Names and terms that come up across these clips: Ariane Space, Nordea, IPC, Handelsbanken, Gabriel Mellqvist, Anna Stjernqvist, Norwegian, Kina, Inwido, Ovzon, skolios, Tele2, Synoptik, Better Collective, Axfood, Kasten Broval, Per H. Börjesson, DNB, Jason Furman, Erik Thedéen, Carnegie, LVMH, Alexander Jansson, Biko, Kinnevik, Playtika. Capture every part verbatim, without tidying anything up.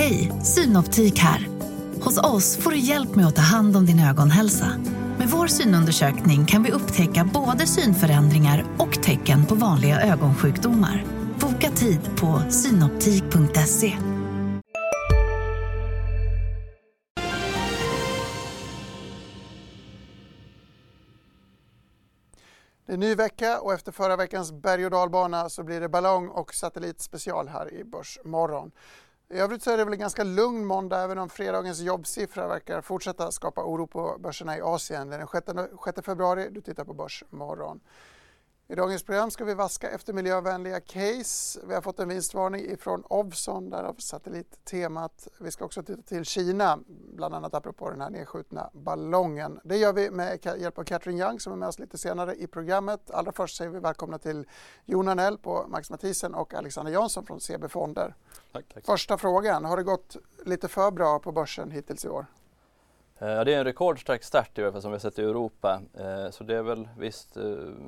Hej, Synoptik här. Hos oss får du hjälp med att ta hand om din ögonhälsa. Med vår synundersökning kan vi upptäcka både synförändringar och tecken på vanliga ögonsjukdomar. Boka tid på synoptik punkt se. Det är ny vecka och efter förra veckans berg- och dalbana så blir det ballong och satellitspecial här i Börsmorgon. I övrigt så är det väl en ganska lugn måndag, även om fredagens jobbsiffra verkar fortsätta skapa oro på börserna i Asien. Det är den sjätte februari, du tittar på Börsmorgon. I dagens program ska vi vaska efter miljövänliga case. Vi har fått en vinstvarning ifrån Ovzon, därav satellittemat. Vi ska också titta till Kina, bland annat apropå den här nedskjutna ballongen. Det gör vi med hjälp av Catherine Yeung som är med oss lite senare i programmet. Allra först säger vi välkomna till Jon Arnell på Max Mathiessen och Alexander Jansson från C B Fonder. Tack, tack. Första frågan, har det gått lite för bra på börsen hittills i år? Ja, det är en rekordstark start i alla fall som vi har sett i Europa, eh, så det är väl visst eh,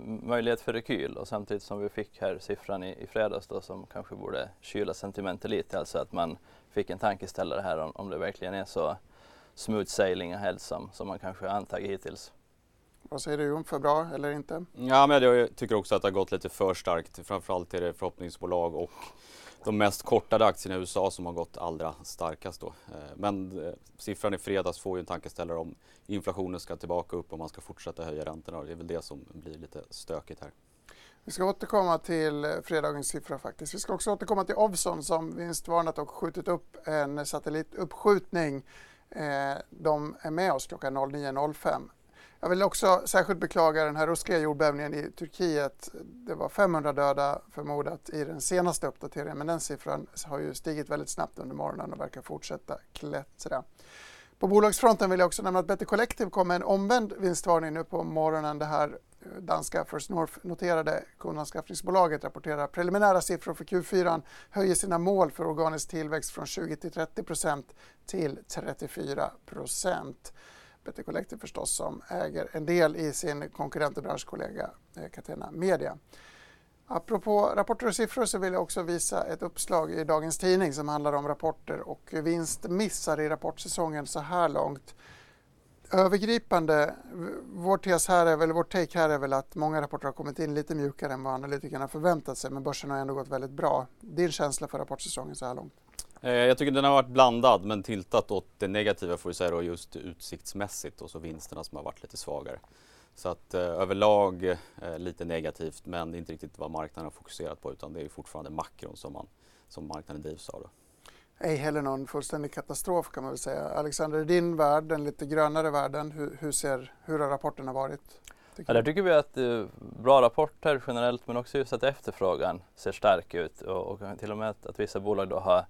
möjlighet för rekyl, och samtidigt som vi fick här siffran i, i fredags då, som kanske borde kyla sentimentet lite, alltså att man fick en tankeställare här om, om det verkligen är så smooth sailing och hälsam som man kanske har antagit hittills. Vad säger du om, för bra eller inte? Ja, men jag tycker också att det har gått lite för starkt, framförallt till det förhoppningsbolag och de mest kortade aktierna i U S A som har gått allra starkast då. Men eh, siffran i fredags får ju en tankeställare om inflationen ska tillbaka upp och man ska fortsätta höja räntorna. Det är väl det som blir lite stökigt här. Vi ska återkomma till fredagens siffra faktiskt. Vi ska också återkomma till Ovzon som vinstvarnat och skjutit upp en satellituppskjutning. Eh, de är med oss klockan nio noll fem. Jag vill också särskilt beklaga den här ruskiga jordbävningen i Turkiet. Det var femhundra döda förmodat i den senaste uppdateringen, men den siffran har ju stigit väldigt snabbt under morgonen och verkar fortsätta klättra. På bolagsfronten vill jag också nämna att Better Collective kom med en omvänd vinstvarning nu på morgonen. Det här danska First North-noterade kundanskaffningsbolaget rapporterar preliminära siffror för Q fyra, höjer sina mål för organisk tillväxt från tjugo till trettio procent till trettiofyra procent. Better Collective förstås, som äger en del i sin konkurrent och branschkollega Catena Media. Apropå rapporter och siffror så vill jag också visa ett uppslag i dagens tidning som handlar om rapporter och vinstmissar i rapportsäsongen så här långt. Övergripande, vår tes här är väl, vår take här är väl att många rapporter har kommit in lite mjukare än vad analytikerna förväntat sig, men börsen har ändå gått väldigt bra. Din känsla för rapportsäsongen så här långt? Jag tycker den har varit blandad, men tiltat åt det negativa får vi säga då, just utsiktsmässigt och så vinsterna som har varit lite svagare. Så att eh, överlag eh, lite negativt, men det är inte riktigt vad marknaden har fokuserat på, utan det är fortfarande makron som, man, som marknaden drivs av. Ej heller någon fullständig katastrof kan man väl säga. Alexander, i din värld, den lite grönare världen, hur, hur, ser, hur har rapporterna varit? Tycker ja, där tycker vi att eh, bra rapporter generellt, men också just att efterfrågan ser stark ut och, och till och med att, att vissa bolag då har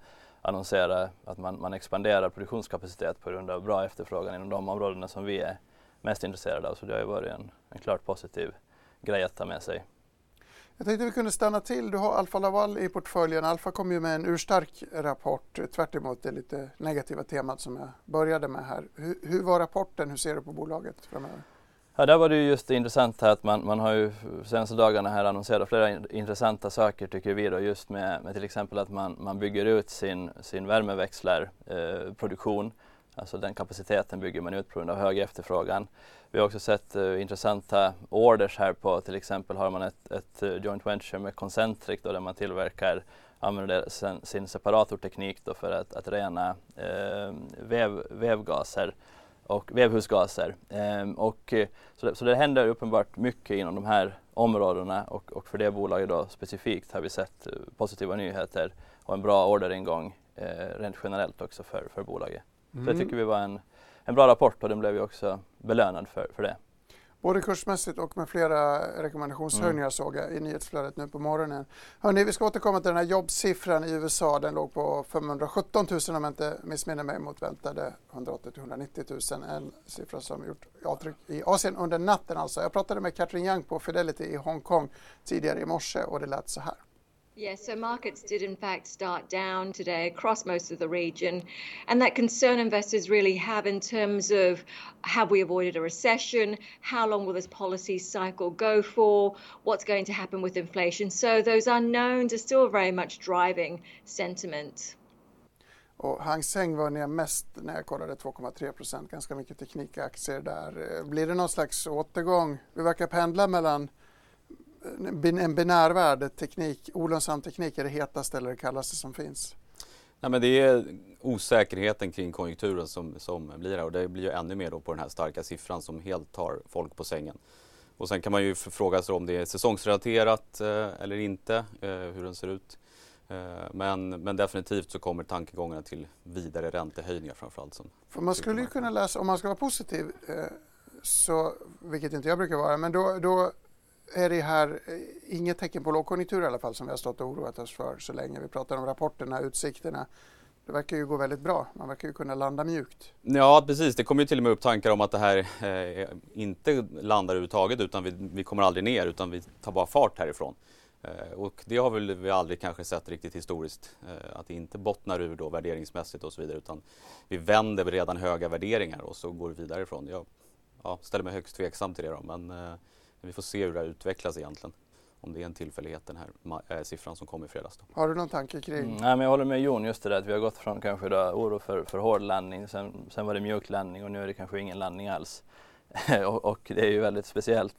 annonsera att man, man expanderar produktionskapacitet på grund av bra efterfrågan inom de områdena som vi är mest intresserade av. Så det har ju varit en, en klart positiv grej att ta med sig. Jag tänkte vi kunde stanna till. Du har Alfa Laval i portföljen. Alfa kom ju med en urstark rapport, tvärt emot det lite negativa temat som jag började med här. Hur, hur var rapporten? Hur ser du på bolaget framöver? Ja, där var det ju just det intressanta att man, man har ju senaste dagarna här annonserat flera in, intressanta saker tycker vi då, just med, med till exempel att man, man bygger ut sin, sin värmeväxlarproduktion. Eh, alltså den kapaciteten bygger man ut på grund av hög efterfrågan. Vi har också sett eh, intressanta orders här på, till exempel har man ett, ett joint venture med Concentric då, där man tillverkar, använder sin, sin separatorteknik då för att, att rena eh, väv, vävgaser. och vävhusgaser. Ehm, och, så, det, så det händer uppenbart mycket inom de här områdena och, och för det bolaget då specifikt har vi sett positiva nyheter och en bra orderingång eh, rent generellt också för, för bolaget. Mm. Så det tycker vi var en, en bra rapport och den blev ju också belönad för, för det. Både kursmässigt och med flera rekommendationshöjningar mm. såg jag i nyhetsflödet nu på morgonen. Hörrni, vi ska återkomma till den här jobbsiffran i U S A. Den låg på femhundrasjutton tusen om jag inte missminner mig mot väntade hundraåttio till hundranittio tusen. En siffra som gjort avtryck i Asien under natten alltså. Jag pratade med Catherine Yeung på Fidelity i Hongkong tidigare i morse och det lät så här. Yes, so markets did in fact start down today across most of the region, and that concern investors really have in terms of have we avoided a recession, how long will this policy cycle go for, what's going to happen with inflation. So those unknowns are still very much driving sentiment. Och Hang Seng var ner mest när jag kollade två komma tre procent. Ganska mycket teknikaktier där. Blir det någon slags återgång? Vi verkar pendla mellan en binärvärde teknik. Olönsam teknik är det hetaste eller det kallaste som finns. Nej, men det är osäkerheten kring konjunkturen som, som blir här. Och det blir ju ännu mer då på den här starka siffran som helt tar folk på sängen. Och sen kan man ju fråga sig om det är säsongsrelaterat eh, eller inte, eh, hur den ser ut. Men, men definitivt så kommer tankegångarna till vidare räntehöjningar framförallt. Som För man skulle ju kunna läsa, om man ska vara positiv, eh, så, vilket inte jag brukar vara, men då, då är det här eh, inget tecken på lågkonjunktur i alla fall som vi har stått och oroat oss för så länge. Vi pratar om rapporterna, utsikterna. Det verkar ju gå väldigt bra. Man verkar ju kunna landa mjukt. Ja, precis. Det kommer ju till och med upp tankar om att det här eh, inte landar överhuvudtaget utan vi, vi kommer aldrig ner utan vi tar bara fart härifrån. Och det har väl vi aldrig kanske sett riktigt historiskt, att det inte bottnar ur då värderingsmässigt och så vidare, utan vi vänder redan höga värderingar och så går vi vidare ifrån. Jag ja, ställer mig högst tveksam till det då, men eh, vi får se hur det här utvecklas egentligen, om det är en tillfällighet den här ma- äh, siffran som kom i fredags då. Har du någon tanke kring? Mm, nej, men jag håller med Jon just det där att vi har gått från kanske då oro för, för hård landning, sen, sen var det mjuk landning och nu är det kanske ingen landning alls. och, och det är ju väldigt speciellt.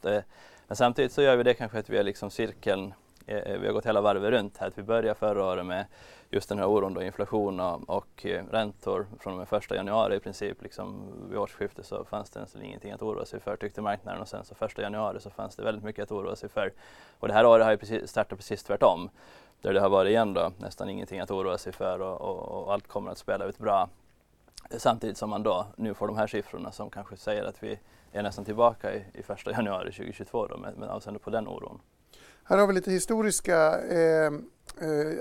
Men samtidigt så gör vi det kanske att vi är liksom cirkeln. Vi har gått hela varvet runt här. Vi började förra året med just den här oron då, inflation och, och räntor från den första januari i princip. Liksom, vid årsskiftet så fanns det nästan ingenting att oroa sig för, tyckte marknaden. Och sen så första januari så fanns det väldigt mycket att oroa sig för. Och det här året har ju precis, startat precis tvärtom. Där det har varit igen då, nästan ingenting att oroa sig för och, och, och allt kommer att spela ut bra. Samtidigt som man då nu får de här siffrorna som kanske säger att vi är nästan tillbaka i, i första januari tjugo tjugotvå då, men, men avseende på den oron. Här har vi lite historiska eh, eh,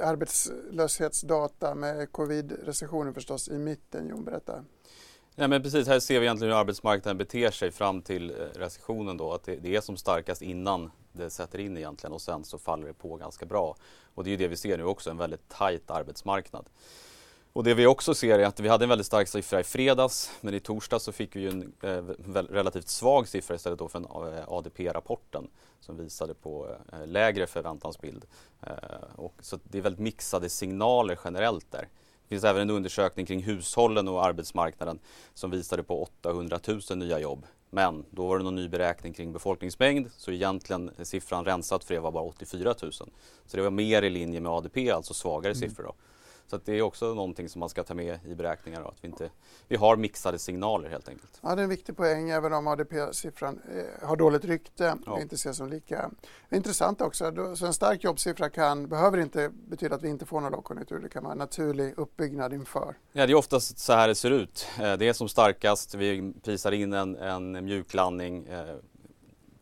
arbetslöshetsdata med covid-recessionen förstås i mitten. Jon, berätta. Ja, men precis, här ser vi egentligen hur arbetsmarknaden beter sig fram till recessionen då, att det, det är som starkast innan det sätter in egentligen och sen så faller det på ganska bra. Och det är ju det vi ser nu också, en väldigt tajt arbetsmarknad. Och det vi också ser är att vi hade en väldigt stark siffra i fredags, men i torsdag så fick vi ju en eh, väl, relativt svag siffra istället då för en A D P-rapporten som visade på eh, lägre förväntansbild. Eh, och så det är väldigt mixade signaler generellt där. Det finns även en undersökning kring hushållen och arbetsmarknaden som visade på åttahundratusen nya jobb. Men då var det någon ny beräkning kring befolkningsmängd, så egentligen siffran rensat för det var bara åttiofyratusen. Så det var mer i linje med A D P, alltså svagare mm. siffror då. Så att det är också någonting som man ska ta med i beräkningar. Då, att vi, inte, vi har mixade signaler helt enkelt. Ja, det är en viktig poäng även om A D P-siffran eh, har dåligt rykte. Ja. Inte ses som lika. Intressant också. Då, så en stark jobbsiffra kan, behöver inte betyda att vi inte får någon lågkonjunktur. Det kan vara en naturlig uppbyggnad inför. Ja, det är oftast så här det ser ut. Eh, det är som starkast. Vi prisar in en, en mjuklandning eh,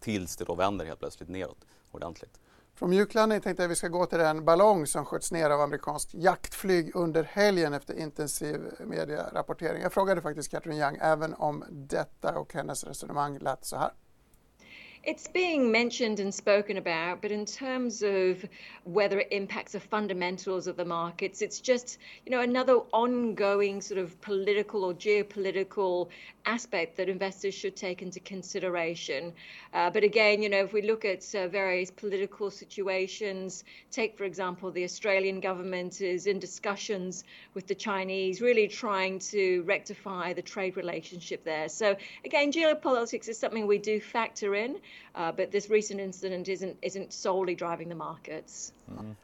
tills det då vänder helt plötsligt neråt ordentligt. Från mjuklandning tänkte jag att vi ska gå till den ballong som sköts ner av amerikanskt jaktflyg under helgen efter intensiv medierapportering. Jag frågade faktiskt Catherine Yeung även om detta och hennes resonemang lät så här. It's being mentioned and spoken about, but in terms of whether it impacts the fundamentals of the markets, it's just, you know, another ongoing sort of political or geopolitical aspect that investors should take into consideration. Uh, but again, you know, if we look at uh, various political situations, take, for example, the Australian government is in discussions with the Chinese, really trying to rectify the trade relationship there. So again, geopolitics is something we do factor in. Uh, but this recent incident isn't, isn't solely driving the markets. Mm.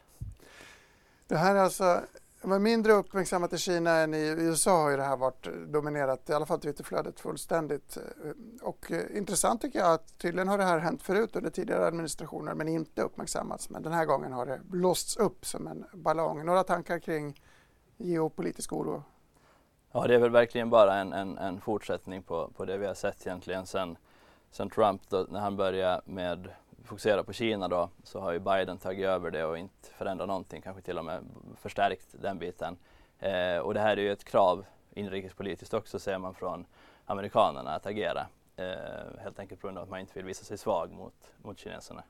Det här är alltså, var mindre uppmärksammat i Kina än i U S A har ju det här varit dominerat, i alla fall Twitterflödet fullständigt. Och eh, intressant tycker jag att tydligen har det här hänt förut under tidigare administrationer men inte uppmärksammats. Men den här gången har det blåsts upp som en ballong. Några tankar kring geopolitisk oro? Ja, det är väl verkligen bara en, en, en fortsättning på, på det vi har sett egentligen sen Sen Trump, då, när han började med fokusera på Kina då, så har ju Biden tagit över det och inte förändrat någonting, kanske till och med förstärkt den biten. Eh, och det här är ju ett krav inrikespolitiskt också, ser man från amerikanerna att agera. Eh, helt enkelt på grund av att man inte vill visa sig svag mot, mot kineserna.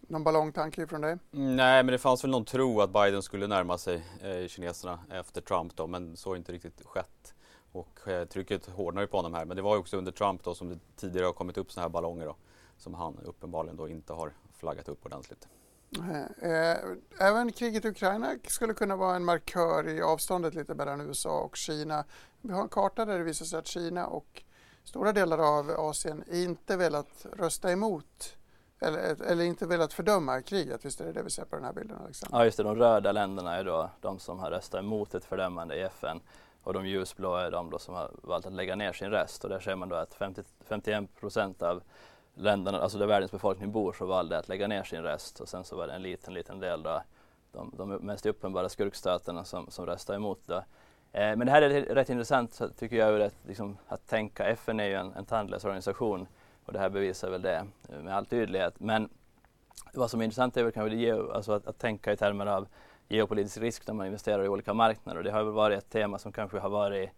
Någon ballongtanke från dig? Mm, nej, men det fanns väl någon tro att Biden skulle närma sig eh, kineserna efter Trump då, men så har inte riktigt skett. Och eh, trycket hårdnar ju på honom här, men det var ju också under Trump då som det tidigare har kommit upp såna här ballonger då, som han uppenbarligen då inte har flaggat upp ordentligt. Även kriget i Ukraina skulle kunna vara en markör i avståndet lite mellan U S A och Kina. Vi har en karta där det visar sig att Kina och stora delar av Asien inte velat rösta emot eller, eller inte velat fördöma kriget. Visst är det det vi ser på den här bilden, Alexander? Ja, just det. De röda länderna är då de som har röstat emot ett fördömande i F N. Och de ljusblå är de då som har valt att lägga ner sin röst. Och där ser man då att femtio, femtioen procent av länderna, alltså där världens befolkning bor, så valde att lägga ner sin röst. Och sen så var det en liten, liten del då, de, de mest uppenbara skurkstaterna som, som röstade emot då. Eh, men det här är rätt intressant, tycker jag, att, liksom, att tänka. F N är ju en, en tandlös organisation och det här bevisar väl det med all tydlighet. Men vad som är intressant är väl kanske det ge, alltså att, att tänka i termer av geopolitisk risk när man investerar i olika marknader. Och det har väl varit ett tema som kanske har varit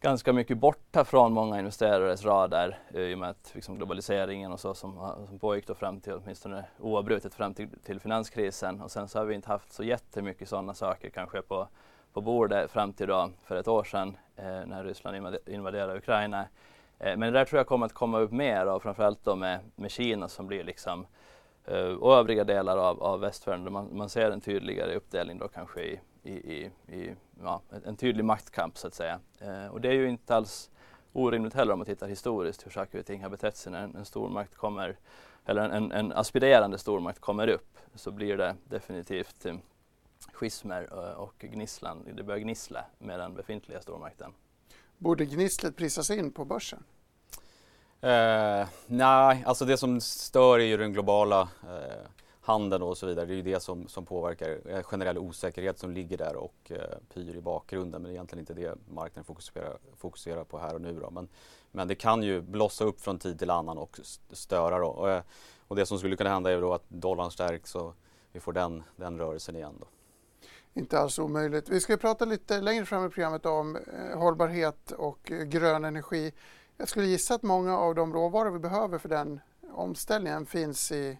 ganska mycket borta från många investerares radar i och med att liksom, globaliseringen och så som, som pågick då fram till, åtminstone oavbrutet fram till, till finanskrisen. Och sen så har vi inte haft så jättemycket sådana saker kanske på, på bordet fram till då för ett år sedan eh, när Ryssland invaderade Ukraina. Eh, men det där tror jag kommer att komma upp mer och framförallt då med, med Kina som blir liksom eh, och övriga delar av, av västvärlden. Man, man ser en tydligare uppdelning då kanske i I, i ja, en tydlig maktkamp så att säga. Eh, och det är ju inte alls orimligt heller om man tittar historiskt hur saker och ting har betett sig när en, en stormakt kommer, eller en, en aspirerande stormakt kommer upp, så blir det definitivt eh, schismer och, och gnisslan. Det börjar gnissla med den befintliga stormakten. Borde gnisslet prisas in på börsen? Eh, nej, alltså det som stör är ju den globala eh, handeln och så vidare. Det är ju det som, som påverkar generell osäkerhet som ligger där och eh, pyr i bakgrunden. Men det är egentligen inte det marknaden fokuserar, fokuserar på här och nu då. Men, men det kan ju blossa upp från tid till annan och störa då. Och, och det som skulle kunna hända är då att dollarn stärks och vi får den, den rörelsen igen då. Inte alls omöjligt. Vi ska prata lite längre fram i programmet om eh, hållbarhet och eh, grön energi. Jag skulle gissa att många av de råvaror vi behöver för den omställningen finns i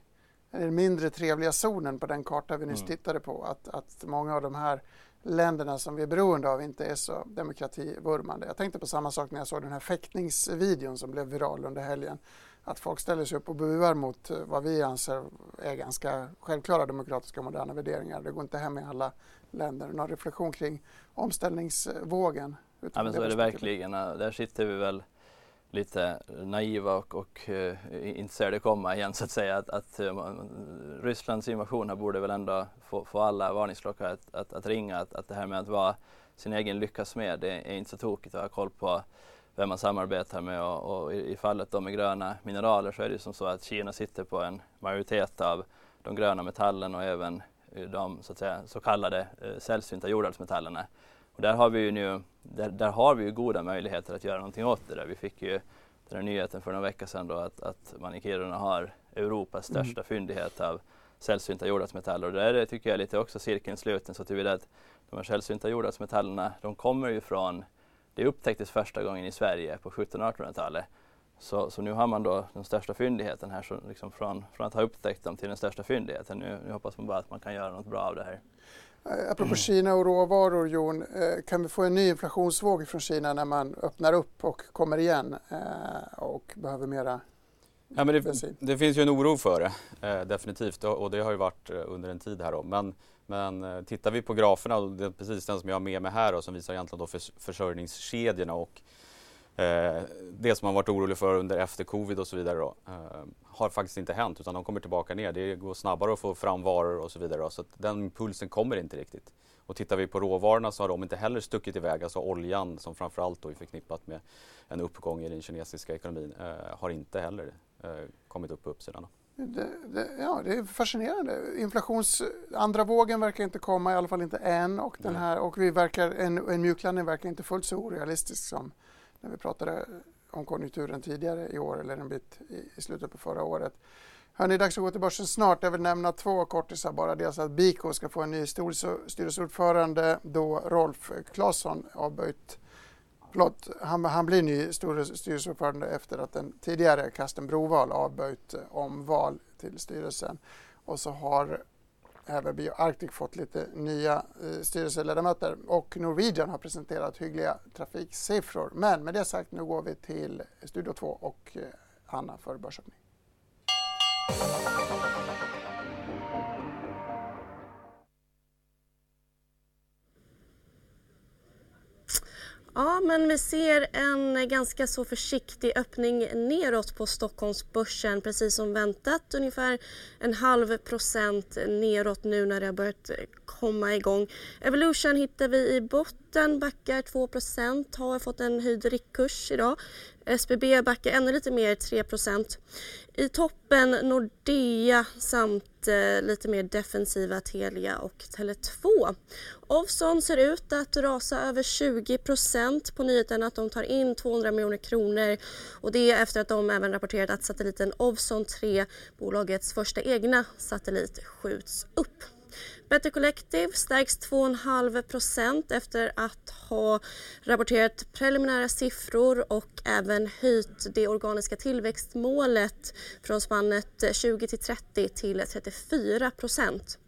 den mindre trevliga zonen på den karta vi nyss mm. tittade på. Att, att många av de här länderna som vi är beroende av inte är så demokrativurmande. Jag tänkte på samma sak när jag såg den här fäktningsvideon som blev viral under helgen. Att folk ställer sig upp och buar mot vad vi anser är ganska självklara demokratiska moderna värderingar. Det går inte hem i alla länder. Någon reflektion kring omställningsvågen? Ja, men så är det verkligen. Där sitter vi väl lite naiva och, och uh, inte ser det komma igen så att säga. Att, att uh, Rysslands invasion här borde väl ändå få, få alla varningsklockor att, att, att ringa. Att, att det här med att vara sin egen lyckas med, det är inte så tokigt att ha koll på vem man samarbetar med. Och, och i, i fallet då med gröna mineraler så är det ju som så att Kina sitter på en majoritet av de gröna metallerna och även de så, att säga, så kallade uh, sällsynta jordartsmetallerna. Och där har vi ju nu, där, där har vi ju goda möjligheter att göra någonting åt det där. Vi fick ju den här nyheten för några veckor sedan då att, att man i Kiruna har Europas största mm. fyndighet av sällsynta jordartsmetaller. Och där är det, tycker jag, lite också cirkeln sluten så till att de här sällsynta jordartsmetallerna, de kommer ju från, det upptäcktes första gången i Sverige på sjuttonhundratalet. Så, så nu har man då den största fyndigheten här, så liksom från, från att ha upptäckt dem till den största fyndigheten. Nu, nu hoppas man bara att man kan göra något bra av det här. Apropå Kina och råvaror, Jon, kan vi få en ny inflationsvåg från Kina när man öppnar upp och kommer igen och behöver mera ja, men det, det finns ju en oro för det, definitivt, och det har ju varit under en tid här då. Men, men tittar vi på graferna, och det är precis den som jag har med mig här då, som visar egentligen då förs- försörjningskedjorna och Eh, det som man varit orolig för under efter covid och så vidare då, eh, har faktiskt inte hänt, utan de kommer tillbaka ner. Det går snabbare att få fram varor och så vidare då, så att den pulsen kommer inte riktigt. Och tittar vi på råvarorna så har de inte heller stuckit iväg. Alltså oljan, som framförallt då är förknippat med en uppgång i den kinesiska ekonomin, eh, har inte heller eh, kommit upp på uppsidan. Det, det, ja, det är fascinerande. Inflations andra vågen verkar inte komma, i alla fall inte än. Och, den här, och vi verkar, en, en mjuklandning verkar inte fullt så orealistisk som när vi pratade om konjunkturen tidigare i år eller en bit i slutet på förra året. Hörrni, det är dags att gå till börsen snart. Jag vill nämna två kortisar bara. Dels att Biko ska få en ny styrelseordförande då Rolf Klasson avböjt. Plott, han, han blir ny styrelseordförande efter att den tidigare Kasten Broval avböjt omval till styrelsen. Och så har även Bioarctic fått lite nya eh, styrelseledamöter och Norwegian har presenterat hyggliga trafiksiffror. Men med det sagt, nu går vi till Studio två och eh, Anna för börsöppning. Ja, men vi ser en ganska så försiktig öppning neråt på Stockholmsbörsen, precis som väntat. Ungefär en halv procent neråt nu när det har börjat komma igång. Evolution hittar vi i botten, backar två procent, har fått en höjd riktkurs idag. S B B backar ännu lite mer, tre procent. I toppen Nordea samt eh, lite mer defensiva Telia och Tele två. Ovzon ser ut att rasa över tjugo procent på nyheten att de tar in tvåhundra miljoner kronor. Och det efter att de även rapporterat att satelliten Ovzon tre, bolagets första egna satellit, skjuts upp. Better Collective stärks två komma fem procent efter att ha rapporterat preliminära siffror och även höjt det organiska tillväxtmålet från spannet tjugo till trettio till trettiofyra procent.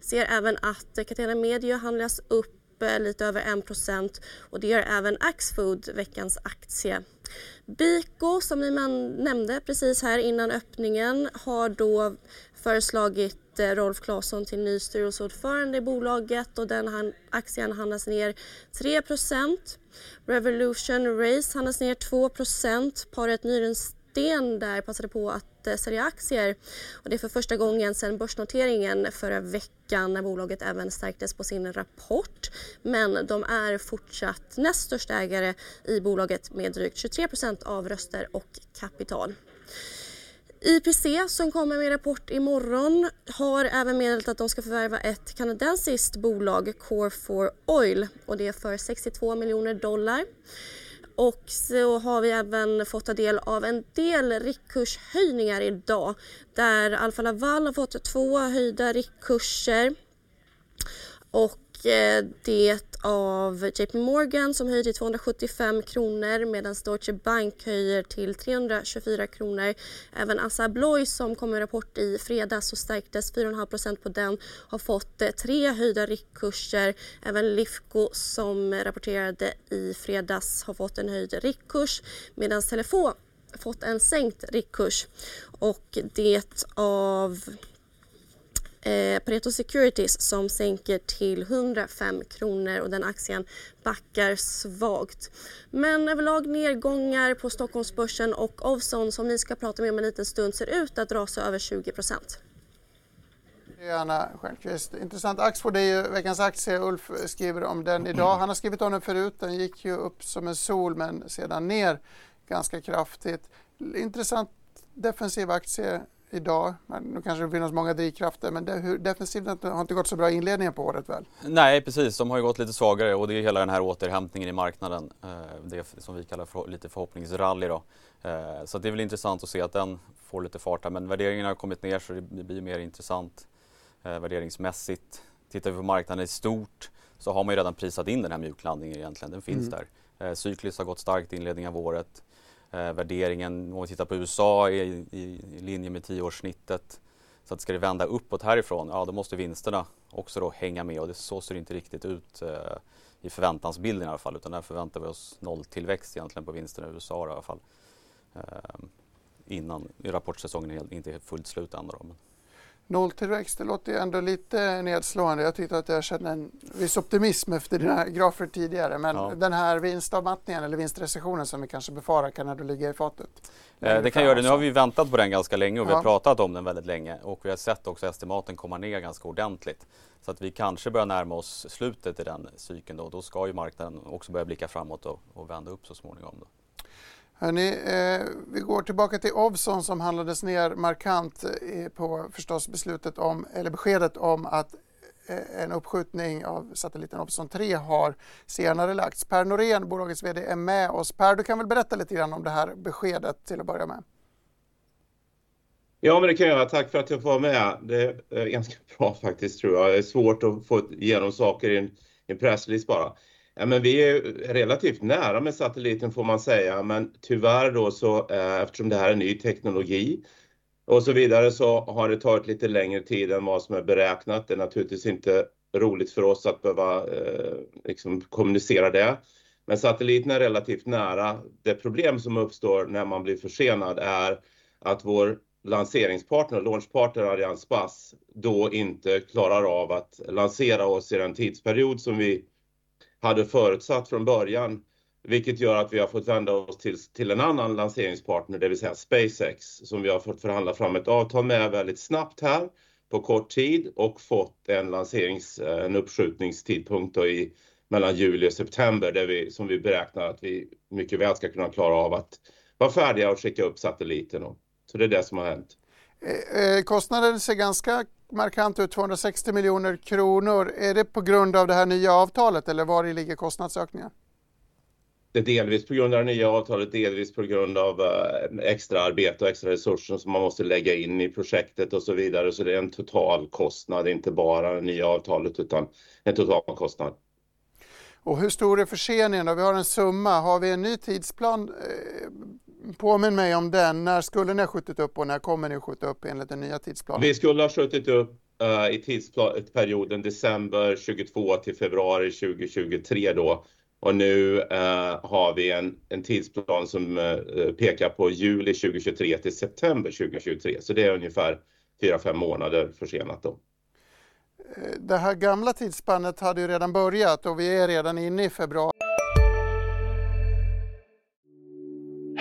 Ser även att Catena Media handlas upp lite över en procent och det gör även Axfood, veckans aktie. Biko, som ni nämnde precis här innan öppningen, har då föreslagit Rolf Klasson till ny styrelseordförande i bolaget och den aktien handlas ner tre procent. Revolution Race handlas ner två procent. Paret Nyrens där passade på att sälja aktier och det är för första gången sedan börsnoteringen förra veckan när bolaget även stärktes på sin rapport. Men de är fortsatt näst största ägare i bolaget med drygt tjugotre procent av röster och kapital. I P C, som kommer med rapport imorgon, har även meddelat att de ska förvärva ett kanadensiskt bolag, Core four Oil, och det är för sextiotvå miljoner dollar. Och så har vi även fått ta del av en del riktkurshöjningar idag, där Alfa Laval har fått två höjda riktkurser och det av J P Morgan som höjer till tvåhundrasjuttiofem kronor medan Deutsche Bank höjer till trehundratjugofyra kronor. Även Assa Abloy, som kom med rapport i fredags och stärktes fyra komma fem procent på den, har fått tre höjda riktkurser. Även Lifco, som rapporterade i fredags, har fått en höjd riktkurs medan Tele två fått en sänkt riktkurs och det av Eh, Paret Securities som sänker till etthundrafem kronor och den aktien backar svagt. Men överlag nedgångar på Stockholmsbörsen och Ovzon, som ni ska prata med om en liten stund, ser ut att rasa över tjugo procent. Anna Stjernqvist, intressant. Axfood är ju veckans aktie. Ulf skriver om den idag. Han har skrivit om den förut. Den gick ju upp som en sol men sedan ner ganska kraftigt. Intressant defensiv aktie idag. Nu kanske det finns många drivkrafter, men hur defensivt har inte gått så bra inledningen på året väl? Nej, precis. De har ju gått lite svagare och det är hela den här återhämtningen i marknaden. Det som vi kallar för lite förhoppningsrally då. Så det är väl intressant att se att den får lite fart här, men värderingen har kommit ner så det blir mer intressant värderingsmässigt. Tittar vi på marknaden i stort så har man ju redan prisat in den här mjuklandningen egentligen. Den finns mm. där. Cykliskt har gått starkt i inledningen av året. Eh, värderingen, om vi tittar på U S A, är i, i, i linje med tioårssnittet. Så att ska det vända uppåt härifrån, ja då måste vinsterna också då hänga med. Och det, så ser det inte riktigt ut eh, i förväntansbilden i alla fall. Utan där förväntar vi oss noll tillväxt egentligen på vinsterna i U S A i alla fall. Eh, innan rapportsäsongen är inte fullt slut ändå. Då, men. Nolltillväxt, det låter ju ändå lite nedslående. Jag tyckte att jag kände en viss optimism efter dina grafer tidigare. Men ja. Den här vinstavmattningen eller vinstrecessionen som vi kanske befarar kan ändå ligga i fatet. Eh, det kan göra det. Nu har vi väntat på den ganska länge och ja. vi har pratat om den väldigt länge. Och vi har sett också estimaten komma ner ganska ordentligt. Så att vi kanske börjar närma oss slutet i den cykeln. Då, då ska ju marknaden också börja blicka framåt och, och vända upp så småningom. Då. Hörrni, eh, vi går tillbaka till Ovzon som handlades ner markant eh, på förstås beslutet om, eller beskedet om att eh, en uppskjutning av satelliten Ovzon tre har senare lagts. Per Norén, bolagets vd, är med oss. Per, du kan väl berätta lite grann om det här beskedet till att börja med? Ja, men det kan jag. Tack för att jag får vara med. Det är ganska bra faktiskt, tror jag. Det är svårt att få igenom saker i en, en pressrelease bara. Ja, men vi är relativt nära med satelliten får man säga, men tyvärr då så eh, eftersom det här är ny teknologi och så vidare så har det tagit lite längre tid än vad som är beräknat. Det är naturligtvis inte roligt för oss att behöva eh, liksom kommunicera det, men satelliten är relativt nära. Det problem som uppstår när man blir försenad är att vår lanseringspartner, launchpartner Ariane Space, då inte klarar av att lansera oss i den tidsperiod som vi hade förutsatt från början Vilket gör att vi har fått vända oss till, till en annan lanseringspartner, det vill säga SpaceX, som vi har fått förhandla fram ett avtal med väldigt snabbt här på kort tid och fått en lanserings, en uppskjutningstidpunkt då i mellan juli och september där vi, som vi beräknar att vi mycket väl ska kunna klara av att vara färdiga och skicka upp satelliten. Så det är det som har hänt. Kostnaden ser ganska markant ut, tvåhundrasextio miljoner kronor. Är det på grund av det här nya avtalet eller var ligger kostnadsökningen? Det är delvis på grund av det nya avtalet, delvis på grund av extra arbete och extra resurser som man måste lägga in i projektet och så vidare. Så det är en total kostnad, inte bara det nya avtalet utan en total kostnad. Och hur stor är förseningen då? Vi har en summa. Har vi en ny tidsplan? Påminn mig om den. När skulle ni ha skjutit upp och när kommer ni att skjuta upp enligt den nya tidsplanen? Vi skulle ha skjutit upp uh, i tidsperioden december tjugotvå till februari tjugohundratjugotre då. Och nu uh, har vi en, en tidsplan som uh, pekar på juli tjugohundratjugotre till september tjugohundratjugotre. Så det är ungefär fyra till fem månader försenat då. Det här gamla tidsspannet hade ju redan börjat och vi är redan inne i februari.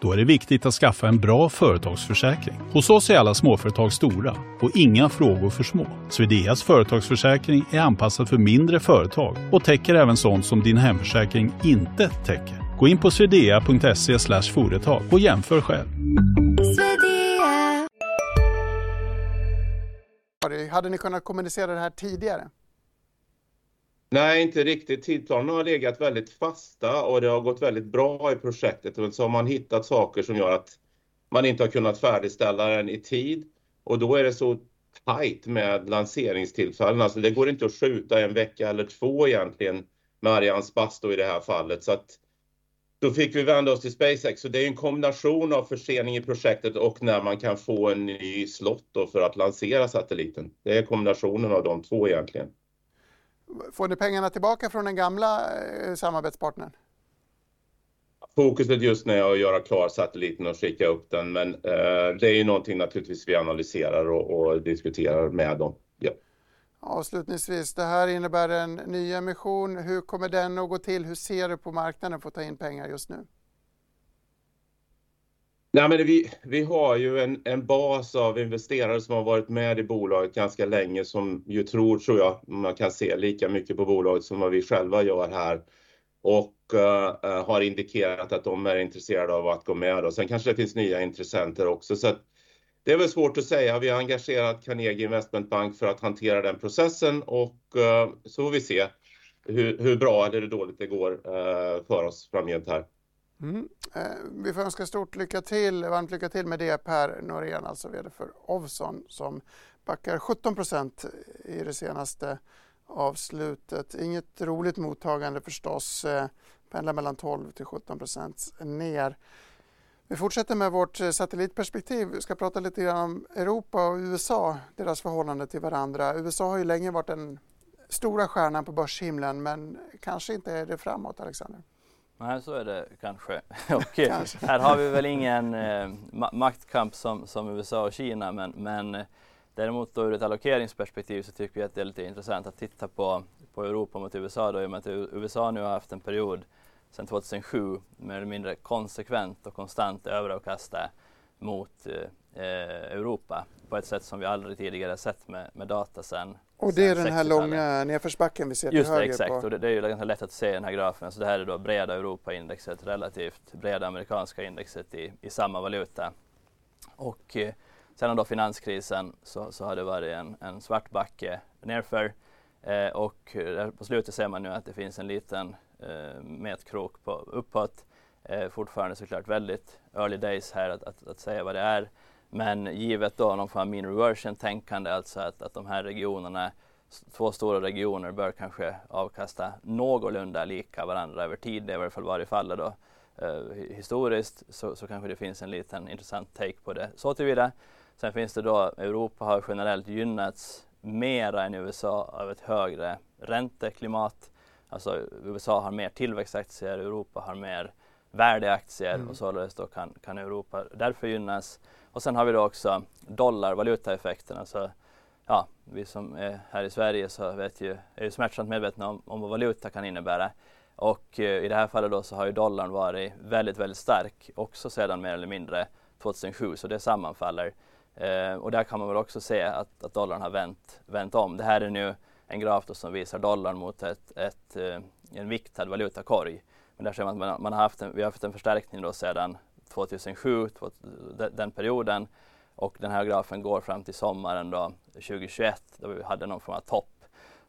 Då är det viktigt att skaffa en bra företagsförsäkring. Hos oss är alla småföretag stora och inga frågor för små. Swedeas företagsförsäkring är anpassad för mindre företag och täcker även sånt som din hemförsäkring inte täcker. Gå in på swedea.se slash företag och jämför själv. Hade ni kunnat kommunicera det här tidigare? Nej, inte riktigt. Tidplanen har legat väldigt fasta och det har gått väldigt bra i projektet. Och så har man hittat saker som gör att man inte har kunnat färdigställa den i tid. Och då är det så tajt med lanseringstillfällen. Alltså det går inte att skjuta en vecka eller två egentligen med Arians Basto i det här fallet. Så att då fick vi vända oss till SpaceX. Så det är en kombination av försening i projektet och när man kan få en ny slott då för att lansera satelliten. Det är kombinationen av de två egentligen. Får ni pengarna tillbaka från den gamla samarbetspartnern? Fokuset just nu är att göra klar satelliten och skicka upp den. Men eh, det är ju någonting naturligtvis vi analyserar och, och diskuterar med dem. Ja. Avslutningsvis, det här innebär en ny emission. Hur kommer den att gå till? Hur ser du på marknaden för att ta in pengar just nu? Nej, men vi, vi har ju en, en bas av investerare som har varit med i bolaget ganska länge som ju tror, tror jag, man kan se lika mycket på bolaget som vad vi själva gör här och uh, har indikerat att de är intresserade av att gå med. Och sen kanske det finns nya intressenter också, så att det är väl svårt att säga. Vi har engagerat Carnegie Investment Bank för att hantera den processen och uh, så får vi se hur, hur bra eller hur dåligt det går uh, för oss framgent här. Mm. Eh, vi får önska stort lycka till, varmt lycka till med det, Per Nyrens, alltså vd för Ovzon, som backar sjutton procent i det senaste avslutet. Inget roligt mottagande förstås, eh, pendlar mellan tolv till sjutton procent ner. Vi fortsätter med vårt satellitperspektiv. Vi ska prata lite grann om Europa och U S A, deras förhållande till varandra. U S A har ju länge varit den stora stjärnan på börshimlen, men kanske inte är det framåt, Alexander. Nej, så är det kanske. Okej. Kanske. Här har vi väl ingen eh, ma- maktkamp som, som U S A och Kina, men, men eh, däremot då ur ett allokeringsperspektiv så tycker jag att det är lite intressant att titta på, på Europa mot U S A då, i och med att U S A nu har haft en period sedan tjugohundrasju mer eller mindre konsekvent och konstant överavkasta mot eh, Europa på ett sätt som vi aldrig tidigare sett med, med data sedan. Och det är den här långa nedförsbacken vi ser till höger på. Just det, exakt. Och det, det är ju ganska lätt att se den här grafen. Så det här är då breda Europaindexet, relativt breda amerikanska indexet i, i samma valuta. Och eh, sedan då finanskrisen så, så har det varit en, en svart backe nerför. Eh, och på slutet ser man nu att det finns en liten eh, metkrok på, uppåt. Eh, fortfarande såklart väldigt early days här att, att, att säga vad det är. Men givet då någon form av mean reversion-tänkande, alltså att, att de här regionerna, två stora regioner, bör kanske avkasta någorlunda lika varandra över tid. Det är i alla fall varje fall då eh, historiskt, så, så kanske det finns en liten intressant take på det. Så tillvida. Sen finns det då, Europa har generellt gynnats mera än U S A av ett högre ränteklimat. Alltså U S A har mer tillväxtaktier, Europa har mer värdeaktier mm. och således då kan, kan Europa därför gynnas. Och sen har vi då också dollarvalutaeffekten. Alltså, ja, vi som är här i Sverige så vet ju, är ju smärtsamt medvetna om, om vad valuta kan innebära. Och eh, i det här fallet då så har ju dollarn varit väldigt, väldigt stark också sedan mer eller mindre tjugohundrasju, så det sammanfaller. Eh, och där kan man väl också se att, att dollarn har vänt, vänt om. Det här är nu en graf då som visar dollarn mot ett, ett, ett, en viktad valutakorg. Men där ser man att man, man har haft en, vi har haft en förstärkning då sedan tjugohundrasju, två, den, den perioden. Och den här grafen går fram till sommaren då, tjugohundratjugoett, då vi hade någon form av topp.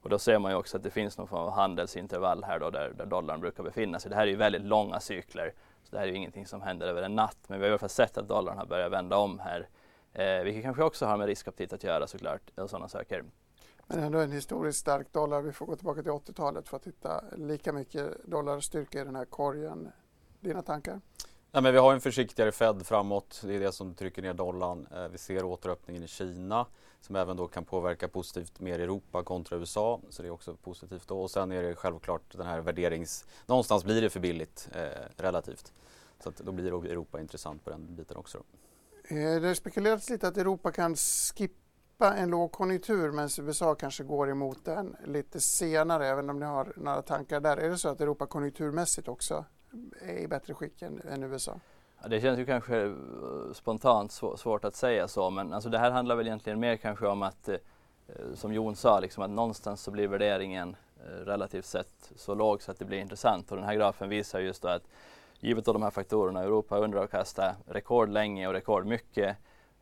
Och då ser man ju också att det finns någon form av handelsintervall här då där, där dollarn brukar befinna sig. Det här är ju väldigt långa cykler, så det här är ju ingenting som händer över en natt. Men vi har i alla fall sett att dollarn har börjat vända om här. Eh, vilket kanske också har med riskaptit att göra såklart, och sådana saker. Men ändå en historiskt stark dollar. Vi får gå tillbaka till åttiotalet för att hitta lika mycket dollarstyrka i den här korgen. Dina tankar? Nej, men vi har en försiktigare Fed framåt. Det är det som trycker ner dollarn. Eh, vi ser återöppningen i Kina som även då kan påverka positivt mer Europa kontra U S A. Så det är också positivt då. Och sen är det självklart den här värderings... Någonstans blir det för billigt eh, relativt. Så att då blir Europa intressant på den biten också. Eh, det spekuleras lite att Europa kan skippa en lågkonjunktur, men U S A kanske går emot den lite senare, även om ni har några tankar där. Är det så att Europa konjunkturmässigt också är i bättre skick än, än U S A? Ja, det känns ju kanske spontant sv- svårt att säga så, men alltså det här handlar väl egentligen mer kanske om att, eh, som Jon sa, liksom att någonstans så blir värderingen eh, relativt sett så låg så att det blir intressant. Och den här grafen visar just då att givet av de här faktorerna, Europa underavkastar rekordlänge och rekordmycket,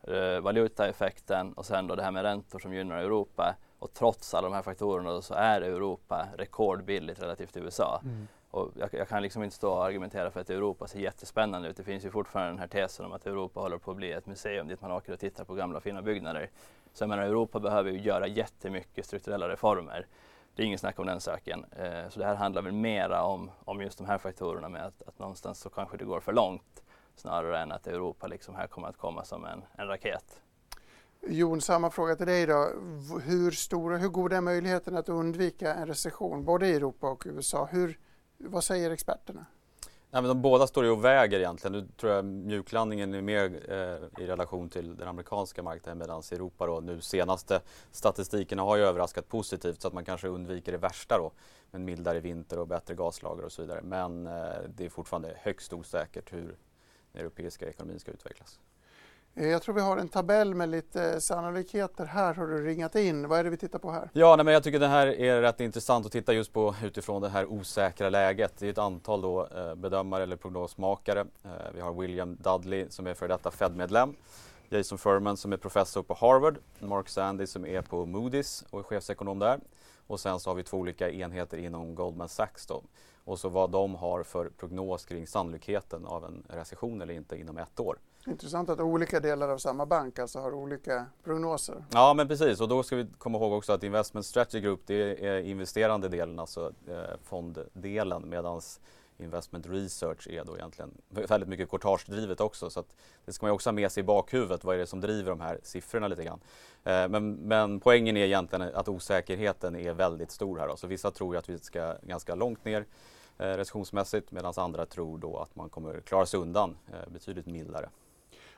Uh, valutaeffekten och sen då det här med räntor som gynnar Europa, och trots alla de här faktorerna så är Europa rekordbilligt relativt till U S A. Mm. Och jag, jag kan liksom inte stå och argumentera för att Europa ser jättespännande ut. Det finns ju fortfarande den här tesen om att Europa håller på att bli ett museum dit man åker och tittar på gamla fina byggnader. Så jag menar, Europa behöver ju göra jättemycket strukturella reformer. Det är ingen snack om den saken. Uh, så det här handlar väl mera om, om just de här faktorerna med att, att någonstans så kanske det går för långt, snarare än att Europa liksom här kommer att komma som en, en raket. Jon, samma fråga till dig då. Hur stora, hur god är möjligheten att undvika en recession både i Europa och U S A? Hur, vad säger experterna? Nej, men de båda står ju och väger egentligen. Nu tror jag mjuklandningen är mer eh, i relation till den amerikanska marknaden, medan i Europa då, nu senaste statistikerna har ju överraskat positivt, så att man kanske undviker det värsta då, med mildare vinter och bättre gaslager och så vidare. Men eh, det är fortfarande högst osäkert hur den europeiska ekonomin ska utvecklas. Jag tror vi har en tabell med lite sannolikheter. Här har du ringat in. Vad är det vi tittar på här? Ja, nej, men jag tycker det här är rätt intressant att titta just på utifrån det här osäkra läget. Det är ett antal då, bedömare eller prognosmakare. Vi har William Dudley som är för detta Fed-medlem, Jason Furman som är professor på Harvard, Mark Sandy som är på Moody's och är chefsekonom där. Och sen så har vi två olika enheter inom Goldman Sachs då. Och så vad de har för prognos kring sannolikheten av en recession eller inte inom ett år. Intressant att olika delar av samma bank alltså har olika prognoser. Ja, men precis. Och då ska vi komma ihåg också att Investment Strategy Group, det är investerande delen, alltså eh, fonddelen, medan Investment Research är då egentligen väldigt mycket kortagedrivet också. Så att det ska man också ha med sig i bakhuvudet. Vad är det som driver de här siffrorna lite grann? Eh, men, men poängen är egentligen att osäkerheten är väldigt stor här då. Så vissa tror ju att vi ska ganska långt ner eh, recessionsmässigt, medan andra tror då att man kommer klara sig undan eh, betydligt mildare.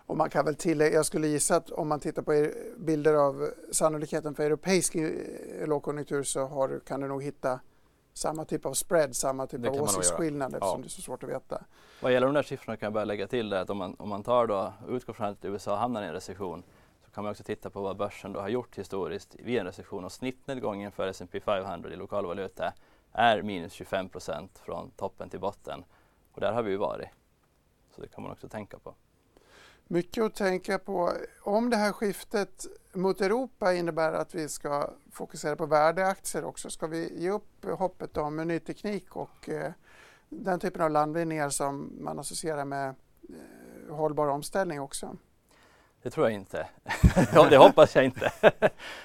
Och man kan väl tillägga, jag skulle gissa att om man tittar på er bilder av sannolikheten för europeisk lågkonjunktur så har, kan du nog hitta samma typ av spread, samma typ av åsiktsskillnader, eftersom ja. det är så svårt att veta. Vad gäller de där siffrorna kan jag bara lägga till det att om man, om man tar då, utgår från att U S A hamnar i en recession, så kan man också titta på vad börsen då har gjort historiskt vid en recession. Och snittnedgången för S and P femhundra i lokalvaluta är minus tjugofem procent från toppen till botten. Och där har vi ju varit. Så det kan man också tänka på. Mycket att tänka på. Om det här skiftet mot Europa innebär att vi ska fokusera på värdeaktier också, ska vi ge upp hoppet om ny teknik och eh, den typen av landvinningar som man associerar med eh, hållbar omställning också? Det tror jag inte. Det hoppas jag inte. Nej,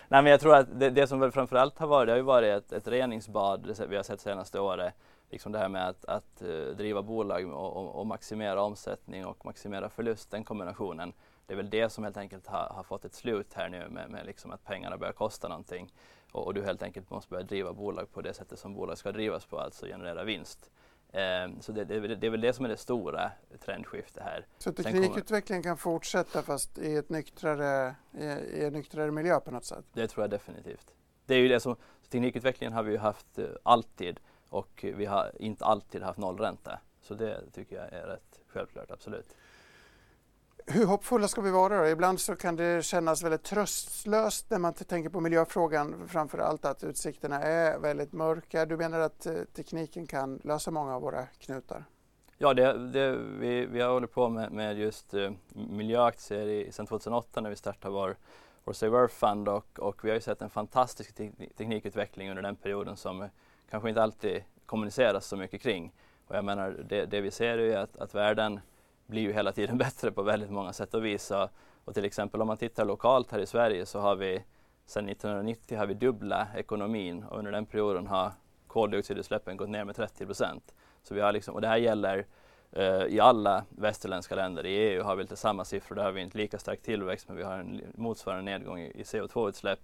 men jag tror att det, det som väl framförallt har varit, det har ju varit ett, ett reningsbad vi har sett senaste året. Liksom det här med att, att uh, driva bolag och, och, och maximera omsättning och maximera förlust, den kombinationen. Det är väl det som helt enkelt har, har fått ett slut här nu med, med liksom att pengarna börjar kosta någonting. och, och du helt enkelt måste börja driva bolag på det sättet som bolag ska drivas på, alltså generera vinst. Um, så det, det, det är väl det som är det stora trendskiftet här. Så teknikutvecklingen kan fortsätta fast i, ett nyktrare, i, i en nyktrare miljö på något sätt? Det tror jag definitivt. Det är ju det som, teknikutvecklingen har vi ju haft uh, alltid, och vi har inte alltid haft nollränta. Så det tycker jag är rätt självklart, absolut. Hur hoppfulla ska vi vara då? Ibland så kan det kännas väldigt tröstlöst när man tänker på miljöfrågan, framför allt att utsikterna är väldigt mörka. Du menar att eh, tekniken kan lösa många av våra knutar? Ja, det, det, vi, vi har hållit på med, med just eh, miljöaktier i, sedan tjugohundraåtta när vi startade vår, vår Saver Fund, och, och vi har ju sett en fantastisk te- teknikutveckling under den perioden som eh, kanske inte alltid kommuniceras så mycket kring. Och jag menar, det, det vi ser är ju att, att världen blir ju hela tiden bättre på väldigt många sätt att visa. Och till exempel om man tittar lokalt här i Sverige så har vi sedan nittonhundranittio har vi dubbla ekonomin, och under den perioden har koldioxidutsläppen gått ner med trettio procent. Så vi har liksom, och det här gäller eh, i alla västerländska länder. I E U har vi lite samma siffror, där har vi inte lika stark tillväxt men vi har en motsvarande nedgång i, i C O två-utsläpp.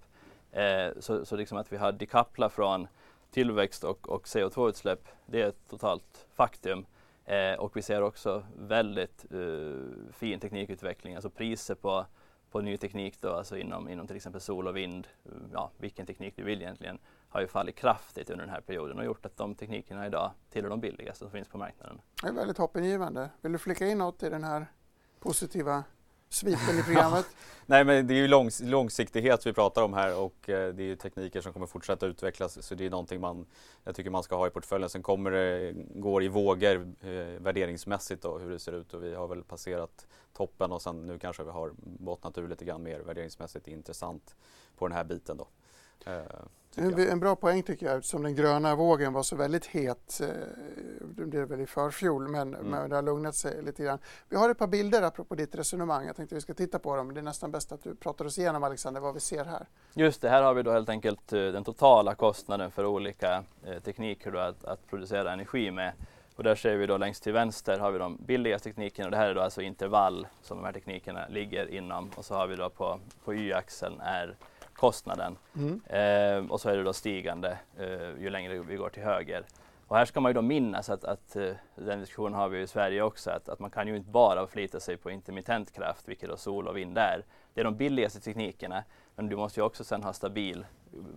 Eh, så, så liksom att vi har decouplat från tillväxt och, och C O två-utsläpp, det är ett totalt faktum. Eh, och vi ser också väldigt eh, fin teknikutveckling, alltså priser på, på ny teknik då, alltså inom, inom till exempel sol och vind, ja, vilken teknik du vill egentligen, har ju fallit kraftigt under den här perioden och gjort att de teknikerna idag tillhör de billigaste som finns på marknaden. Det är väldigt hoppingivande. Vill du flicka in något i den här positiva sviten i programmet? Nej, men det är ju långs- långsiktighet vi pratar om här, och eh, det är ju tekniker som kommer fortsätta utvecklas, så det är någonting man, jag tycker man ska ha i portföljen. Sen kommer det, går i vågor eh, värderingsmässigt då, hur det ser ut, och vi har väl passerat toppen och sen nu kanske vi har bottnat ur lite grann mer värderingsmässigt intressant på den här biten då. Eh, en, en bra poäng tycker jag, eftersom den gröna vågen var så väldigt het, eh, det blev väl i förfjol, men, mm. men det har lugnat sig lite grann. Vi har ett par bilder apropå ditt resonemang, jag tänkte vi ska titta på dem. Det är nästan bäst att du pratar oss igenom, Alexander, vad vi ser här. Just det, här har vi då helt enkelt eh, den totala kostnaden för olika eh, tekniker då, att, att producera energi med. Och där ser vi då längst till vänster har vi de billigaste teknikerna, och det här är då alltså intervall som de här teknikerna ligger inom, och så har vi då på, på y-axeln är kostnaden. Mm. Eh, och så är det då stigande eh, ju längre vi går till höger. Och här ska man ju då minnas att, att eh, den diskussionen har vi i Sverige också, att, att man kan ju inte bara förlita sig på intermittent kraft, vilket då sol och vind är. Det är de billigaste teknikerna, men du måste ju också sen ha stabil,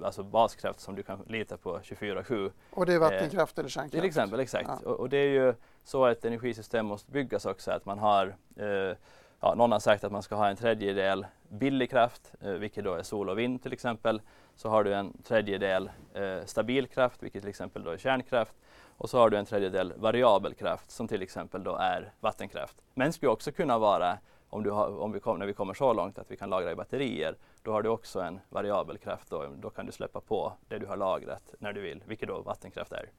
alltså baskraft som du kan lita på tjugofyra sju. Och det är vattenkraft eh, eller kärnkraft? Till exempel, exakt. Ja. Och, och det är ju så att ett energisystem måste byggas också, att man har eh, Ja, någon har sagt att man ska ha en tredjedel billig kraft, eh, vilket då är sol och vind till exempel. Så har du en tredjedel eh, stabil kraft, vilket till exempel då är kärnkraft. Och så har du en tredjedel variabel kraft, som till exempel då är vattenkraft. Men skulle också kunna vara, om, du har, om vi kom, när vi kommer så långt att vi kan lagra i batterier, då har du också en variabel kraft. Då, då kan du släppa på det du har lagrat när du vill, vilket då vattenkraft är.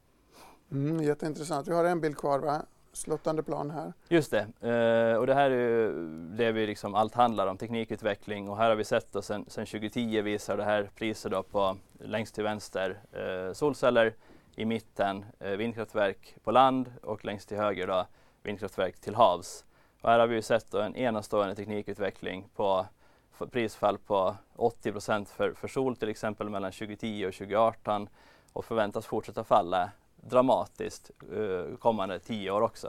Mm, jätteintressant. Vi har en bild kvar, va? Sluttande plan här. Just det. Eh, och det här är ju det vi liksom allt handlar om, teknikutveckling. Och här har vi sett då sen, sen tjugohundratio visar det här priser då på längst till vänster eh, solceller, i mitten eh, vindkraftverk på land och längst till höger då vindkraftverk till havs. Och här har vi ju sett då en enastående teknikutveckling på f- prisfall på åttio procent för, för sol till exempel mellan tjugotio och tjugoarton, och förväntas fortsätta falla dramatiskt uh, kommande tio år också.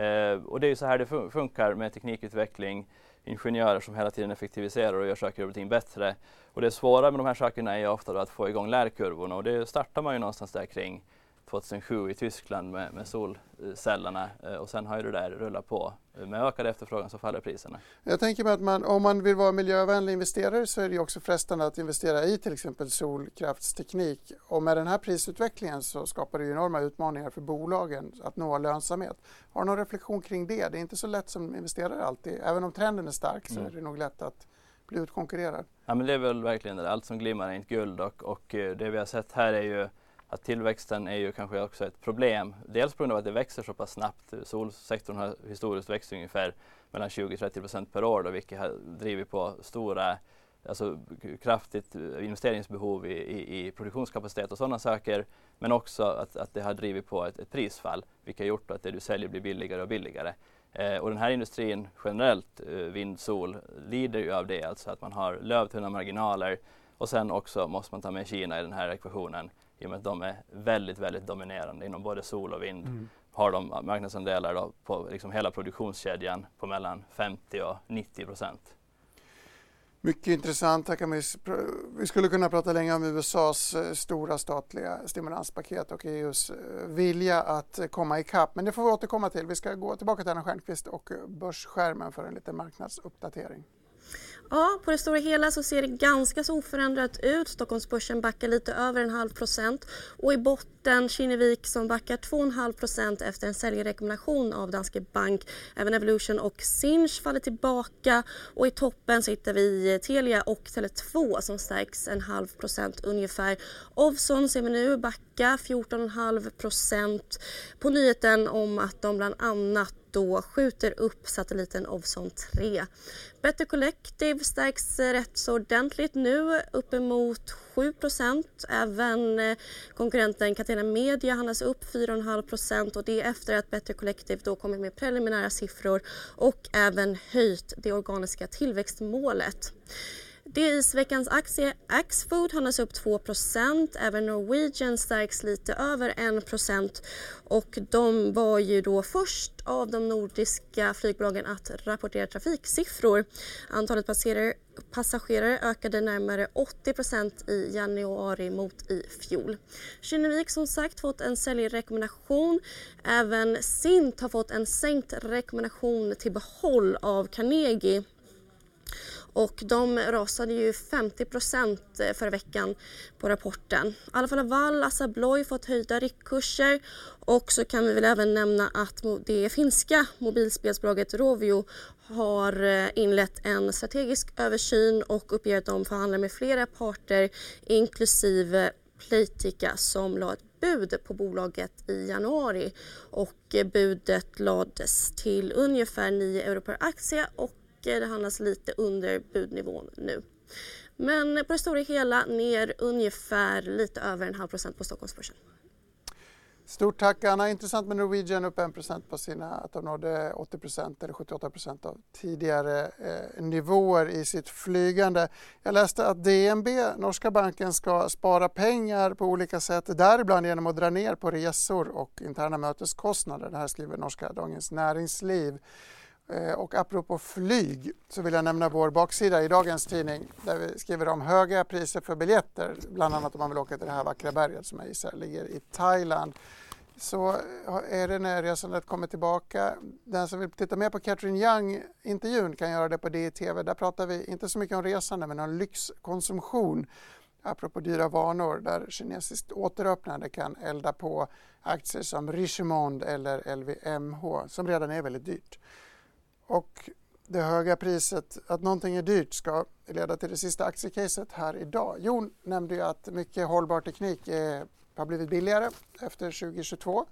Uh, och det är ju så här det fun- funkar med teknikutveckling, ingenjörer som hela tiden effektiviserar och gör saker och ting bättre. Och det svåra med de här sakerna är ofta då att få igång lärkurvorna, och det startar man ju någonstans där kring tjugohundrasju i Tyskland med, med solcellerna, eh, och sen har ju det där rullat på. Med ökad efterfrågan så faller priserna. Jag tänker mig att man, om man vill vara miljövänlig investerare, så är det ju också frestande att investera i till exempel solkraftsteknik. Och med den här prisutvecklingen så skapar det ju enorma utmaningar för bolagen att nå lönsamhet. Har du någon reflektion kring det? Det är inte så lätt som investerare alltid. Även om trenden är stark så mm. är det nog lätt att bli utkonkurrerad. Ja, men det är väl verkligen det. Allt som glimmar är inte guld, och, och det vi har sett här är ju att tillväxten är ju kanske också ett problem. Dels på grund av att det växer så pass snabbt. Solsektorn har historiskt växt ungefär mellan tjugo till trettio procent per år, då, vilket har drivit på stora, alltså kraftigt investeringsbehov i, i, i produktionskapacitet och sådana saker. Men också att, att det har drivit på ett, ett prisfall, vilket har gjort att det du säljer blir billigare och billigare. Eh, och den här industrin generellt, eh, vind, sol, lider ju av det. Alltså att man har lövtunna marginaler. Och sen också måste man ta med Kina i den här ekvationen i och med att de är väldigt, väldigt dominerande inom både sol och vind. Mm. Har de marknadsandelar då på liksom hela produktionskedjan på mellan femtio och nittio procent. Mycket intressant. Vi skulle kunna prata länge om U S A:s stora statliga stimulanspaket och E U:s vilja att komma ikapp. Men det får vi återkomma till. Vi ska gå tillbaka till Anna Stjernqvist och börsskärmen för en liten marknadsuppdatering. Ja, på det stora hela så ser det ganska så oförändrat ut. Stockholmsbörsen backar lite över en halv procent och i botten Kinnevik som backar två komma fem procent efter en säljrekommendation av Danske Bank. Även Evolution och Sinch faller tillbaka och i toppen så hittar vi Telia och Tele två som stärks en halv procent ungefär. Ovzon ser vi nu backa fjorton komma fem procent på nyheten om att de bland annat då skjuter upp satelliten Ovzon tre. Better Collective stärks rätt så ordentligt nu, uppemot sju procent. Även konkurrenten Catena Media handlas upp fyra komma fem procent och det är efter att Better Collective då kommit med preliminära siffror och även höjt det organiska tillväxtmålet. D I-veckans aktie Axfood handlas upp två procent, även Norwegian stärks lite över en procent och de var ju då först av de nordiska flygbolagen att rapportera trafiksiffror. Antalet passerare, passagerare ökade närmare åttio procent i januari mot i fjol. Kinnevik som sagt fått en säljrekommendation. Även Sint har fått en sänkt rekommendation till behåll av Carnegie. Och de rasade ju femtio procent förra veckan på rapporten. Alfa Laval, Assa Abloy fått höjda riktkurser och så kan vi väl även nämna att det finska mobilspelsbolaget Rovio har inlett en strategisk översyn och uppger att de förhandlar med flera parter inklusive Playtika som la ett bud på bolaget i januari och budet lades till ungefär nio euro per aktie och det handlas lite under budnivån nu. Men på det stora hela ner ungefär lite över en halv procent på Stockholmsbörsen. Stort tack Anna. Intressant med Norwegian upp en procent på sina, att de nådde åttio procent eller sjuttioåtta procent av tidigare eh, nivåer i sitt flygande. Jag läste att D N B, norska banken, ska spara pengar på olika sätt. Däribland genom att dra ner på resor och interna möteskostnader. Det här skriver norska Dagens Näringsliv. Och apropå flyg så vill jag nämna vår baksida i dagens tidning där vi skriver om höga priser för biljetter. Bland annat om man vill åka till det här vackra berget som jag gissar ligger i Thailand. Så är det när resandet kommer tillbaka. Den som vill titta mer på Catherine Yeung-intervjun kan göra det på D I T V. Där pratar vi inte så mycket om resande men om lyxkonsumtion. Apropå dyra vanor där kinesiskt återöppnande kan elda på aktier som Richemont eller L V M H som redan är väldigt dyrt. Och det höga priset, att någonting är dyrt, ska leda till det sista aktiecaset här idag. Jon nämnde ju att mycket hållbar teknik är, har blivit billigare efter tjugo tjugotvå.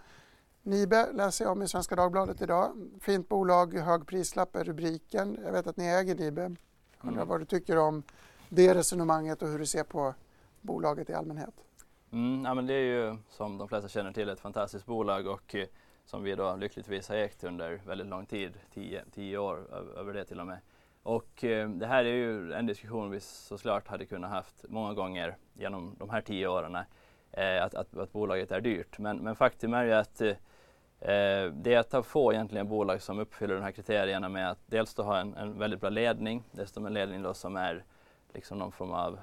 Nibe läser jag om i Svenska Dagbladet idag. Fint bolag, hög prislapp är rubriken. Jag vet att ni äger Nibe. Undrar vad du tycker om det resonemanget och hur du ser på bolaget i allmänhet. Mm, ja, men det är ju, som de flesta känner till, ett fantastiskt bolag och som vi då lyckligtvis har ägt under väldigt lång tid, tio, tio år över det till och med. Och eh, det här är ju en diskussion vi såklart hade kunnat haft många gånger genom de här tio åren, eh, att, att, att bolaget är dyrt. Men, men faktum är ju att eh, det är att få egentligen bolag som uppfyller de här kriterierna med att dels då ha en, en väldigt bra ledning, dessutom en ledning då som är liksom någon form av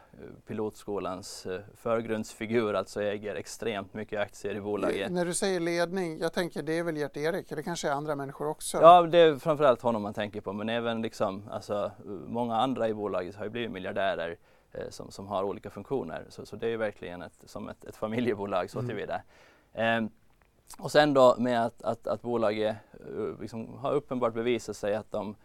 pilotskolans förgrundsfigur, alltså äger extremt mycket aktier i bolaget. När du säger ledning, jag tänker det är väl Gert-Erik, det kanske är andra människor också? Ja, det är framförallt honom man tänker på, men även liksom, alltså, många andra i bolaget har ju blivit miljardärer eh, som, som har olika funktioner, så, så det är ju verkligen ett, som ett, ett familjebolag så tillvida. Mm. Eh, och sen då med att, att, att bolaget liksom, har uppenbart bevisat sig att de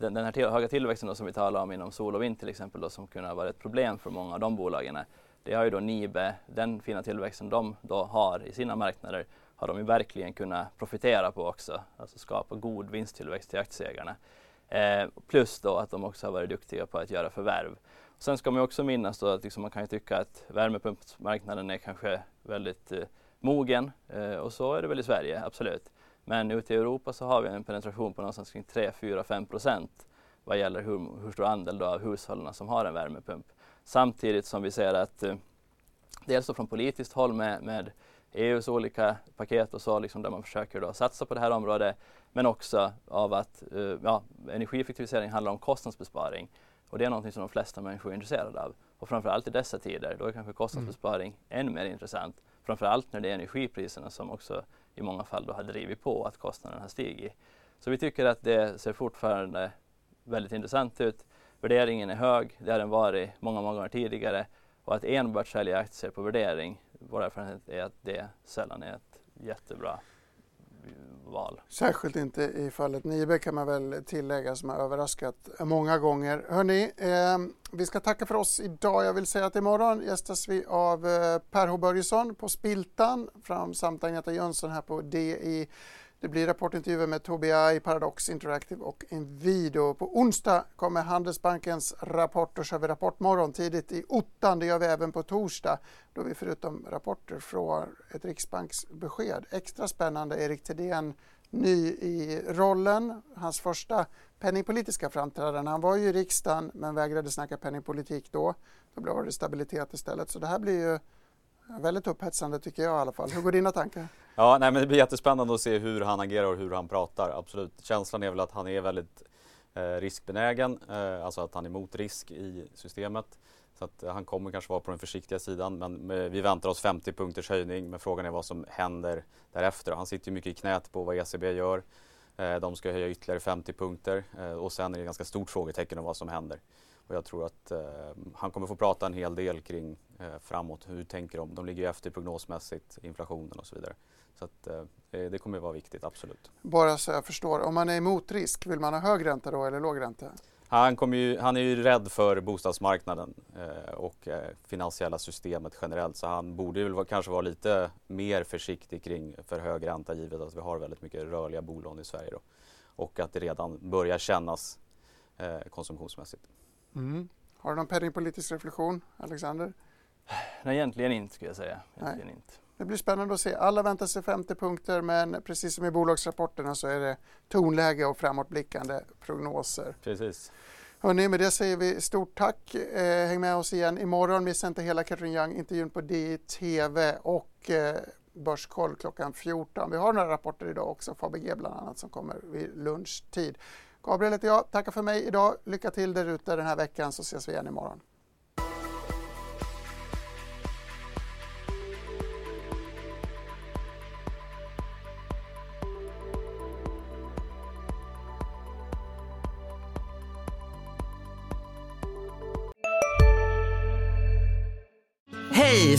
Den, den här till, höga tillväxten då som vi talar om inom sol och vind till exempel då, som kunde ha varit ett problem för många av de bolagen. Det har ju då Nibe, den fina tillväxten de då har i sina marknader, har de ju verkligen kunnat profitera på också. Alltså skapa god vinsttillväxt till aktieägarna. Eh, plus då att de också har varit duktiga på att göra förvärv. Och sen ska man ju också minnas då att liksom man kan ju tycka att värmepumpsmarknaden är kanske väldigt eh, mogen. Eh, och så är det väl i Sverige, absolut. Men ute i Europa så har vi en penetration på någonstans kring tre, fyra, fem procent vad gäller hur, hur stor andel då av hushållarna som har en värmepump. Samtidigt som vi ser att eh, dels från politiskt håll med, med E U:s olika paket och så, liksom, där man försöker då satsa på det här området, men också av att eh, ja, energieffektivisering handlar om kostnadsbesparing. Och det är något som de flesta människor är intresserade av. Och framförallt i dessa tider, då är kanske kostnadsbesparing mm. ännu mer intressant. Framförallt när det är energipriserna som också i många fall då har drivit på att kostnaderna har stigit. Så vi tycker att det ser fortfarande väldigt intressant ut. Värderingen är hög, det har den varit många, många år tidigare. Och att enbart sälja aktier på värdering, vår erfarenhet är att det sällan är ett jättebra val. Särskilt inte i fallet Nibe, kan man väl tillägga, som har överraskat många gånger. Hörrni, eh, vi ska tacka för oss idag. Jag vill säga att imorgon gästas vi av eh, Per H. Börjesson på Spiltan, fram samt Agneta Jönsson här på D I. Det blir rapportintervjuer med Tobii, Paradox Interactive och Inwido. På onsdag kommer Handelsbankens rapporter, så har vi Rapportmorgon tidigt i ottan. Det gör vi även på torsdag, då vi förutom rapporter från ett riksbanksbesked. Extra spännande, Erik Thedéen, ny i rollen. Hans första penningpolitiska framträdande. Han var ju i riksdagen men vägrade snacka penningpolitik då. Då blev det stabilitet istället. Så det här blir ju väldigt upphetsande, tycker jag i alla fall. Hur går dina tankar? Ja, nej, men det blir jättespännande att se hur han agerar och hur han pratar. Absolut. Känslan är väl att han är väldigt eh, riskbenägen, eh, alltså att han är mot risk i systemet. Så att eh, han kommer kanske vara på den försiktiga sidan, men eh, vi väntar oss femtio punkters höjning, men frågan är vad som händer därefter. Han sitter ju mycket i knät på vad E C B gör. Eh, de ska höja ytterligare femtio punkter eh, och sen är det ett ganska stort frågetecken om vad som händer. Och jag tror att eh, han kommer få prata en hel del kring eh, framåt. Hur tänker de? De ligger ju efter prognosmässigt, inflationen och så vidare. Så att, eh, det kommer att vara viktigt, absolut. Bara så jag förstår, om man är emot risk, vill man ha hög ränta då eller låg ränta? Han, kommer ju, han är ju rädd för bostadsmarknaden eh, och eh, finansiella systemet generellt. Så han borde väl kanske vara lite mer försiktig kring för hög ränta, givet att vi har väldigt mycket rörliga bolån i Sverige då. Och att det redan börjar kännas eh, konsumtionsmässigt. Mm. Har du någon penningpolitisk reflektion, Alexander? Nej, egentligen inte, skulle jag säga. Egentligen Nej. Inte. Det blir spännande att se. Alla väntar sig femtio punkter, men precis som i bolagsrapporterna så är det tonläge och framåtblickande prognoser. Precis. Hörrni, med det säger vi stort tack. Eh, häng med oss igen imorgon. Missa inte hela Catherine Yeung-intervjun på D I T V och eh, Börskoll klockan fjorton. Vi har några rapporter idag också, F A B G bland annat, som kommer vid lunchtid. Gabriel heter jag. Tackar för mig idag. Lycka till där ute den här veckan, så ses vi igen imorgon. Hej,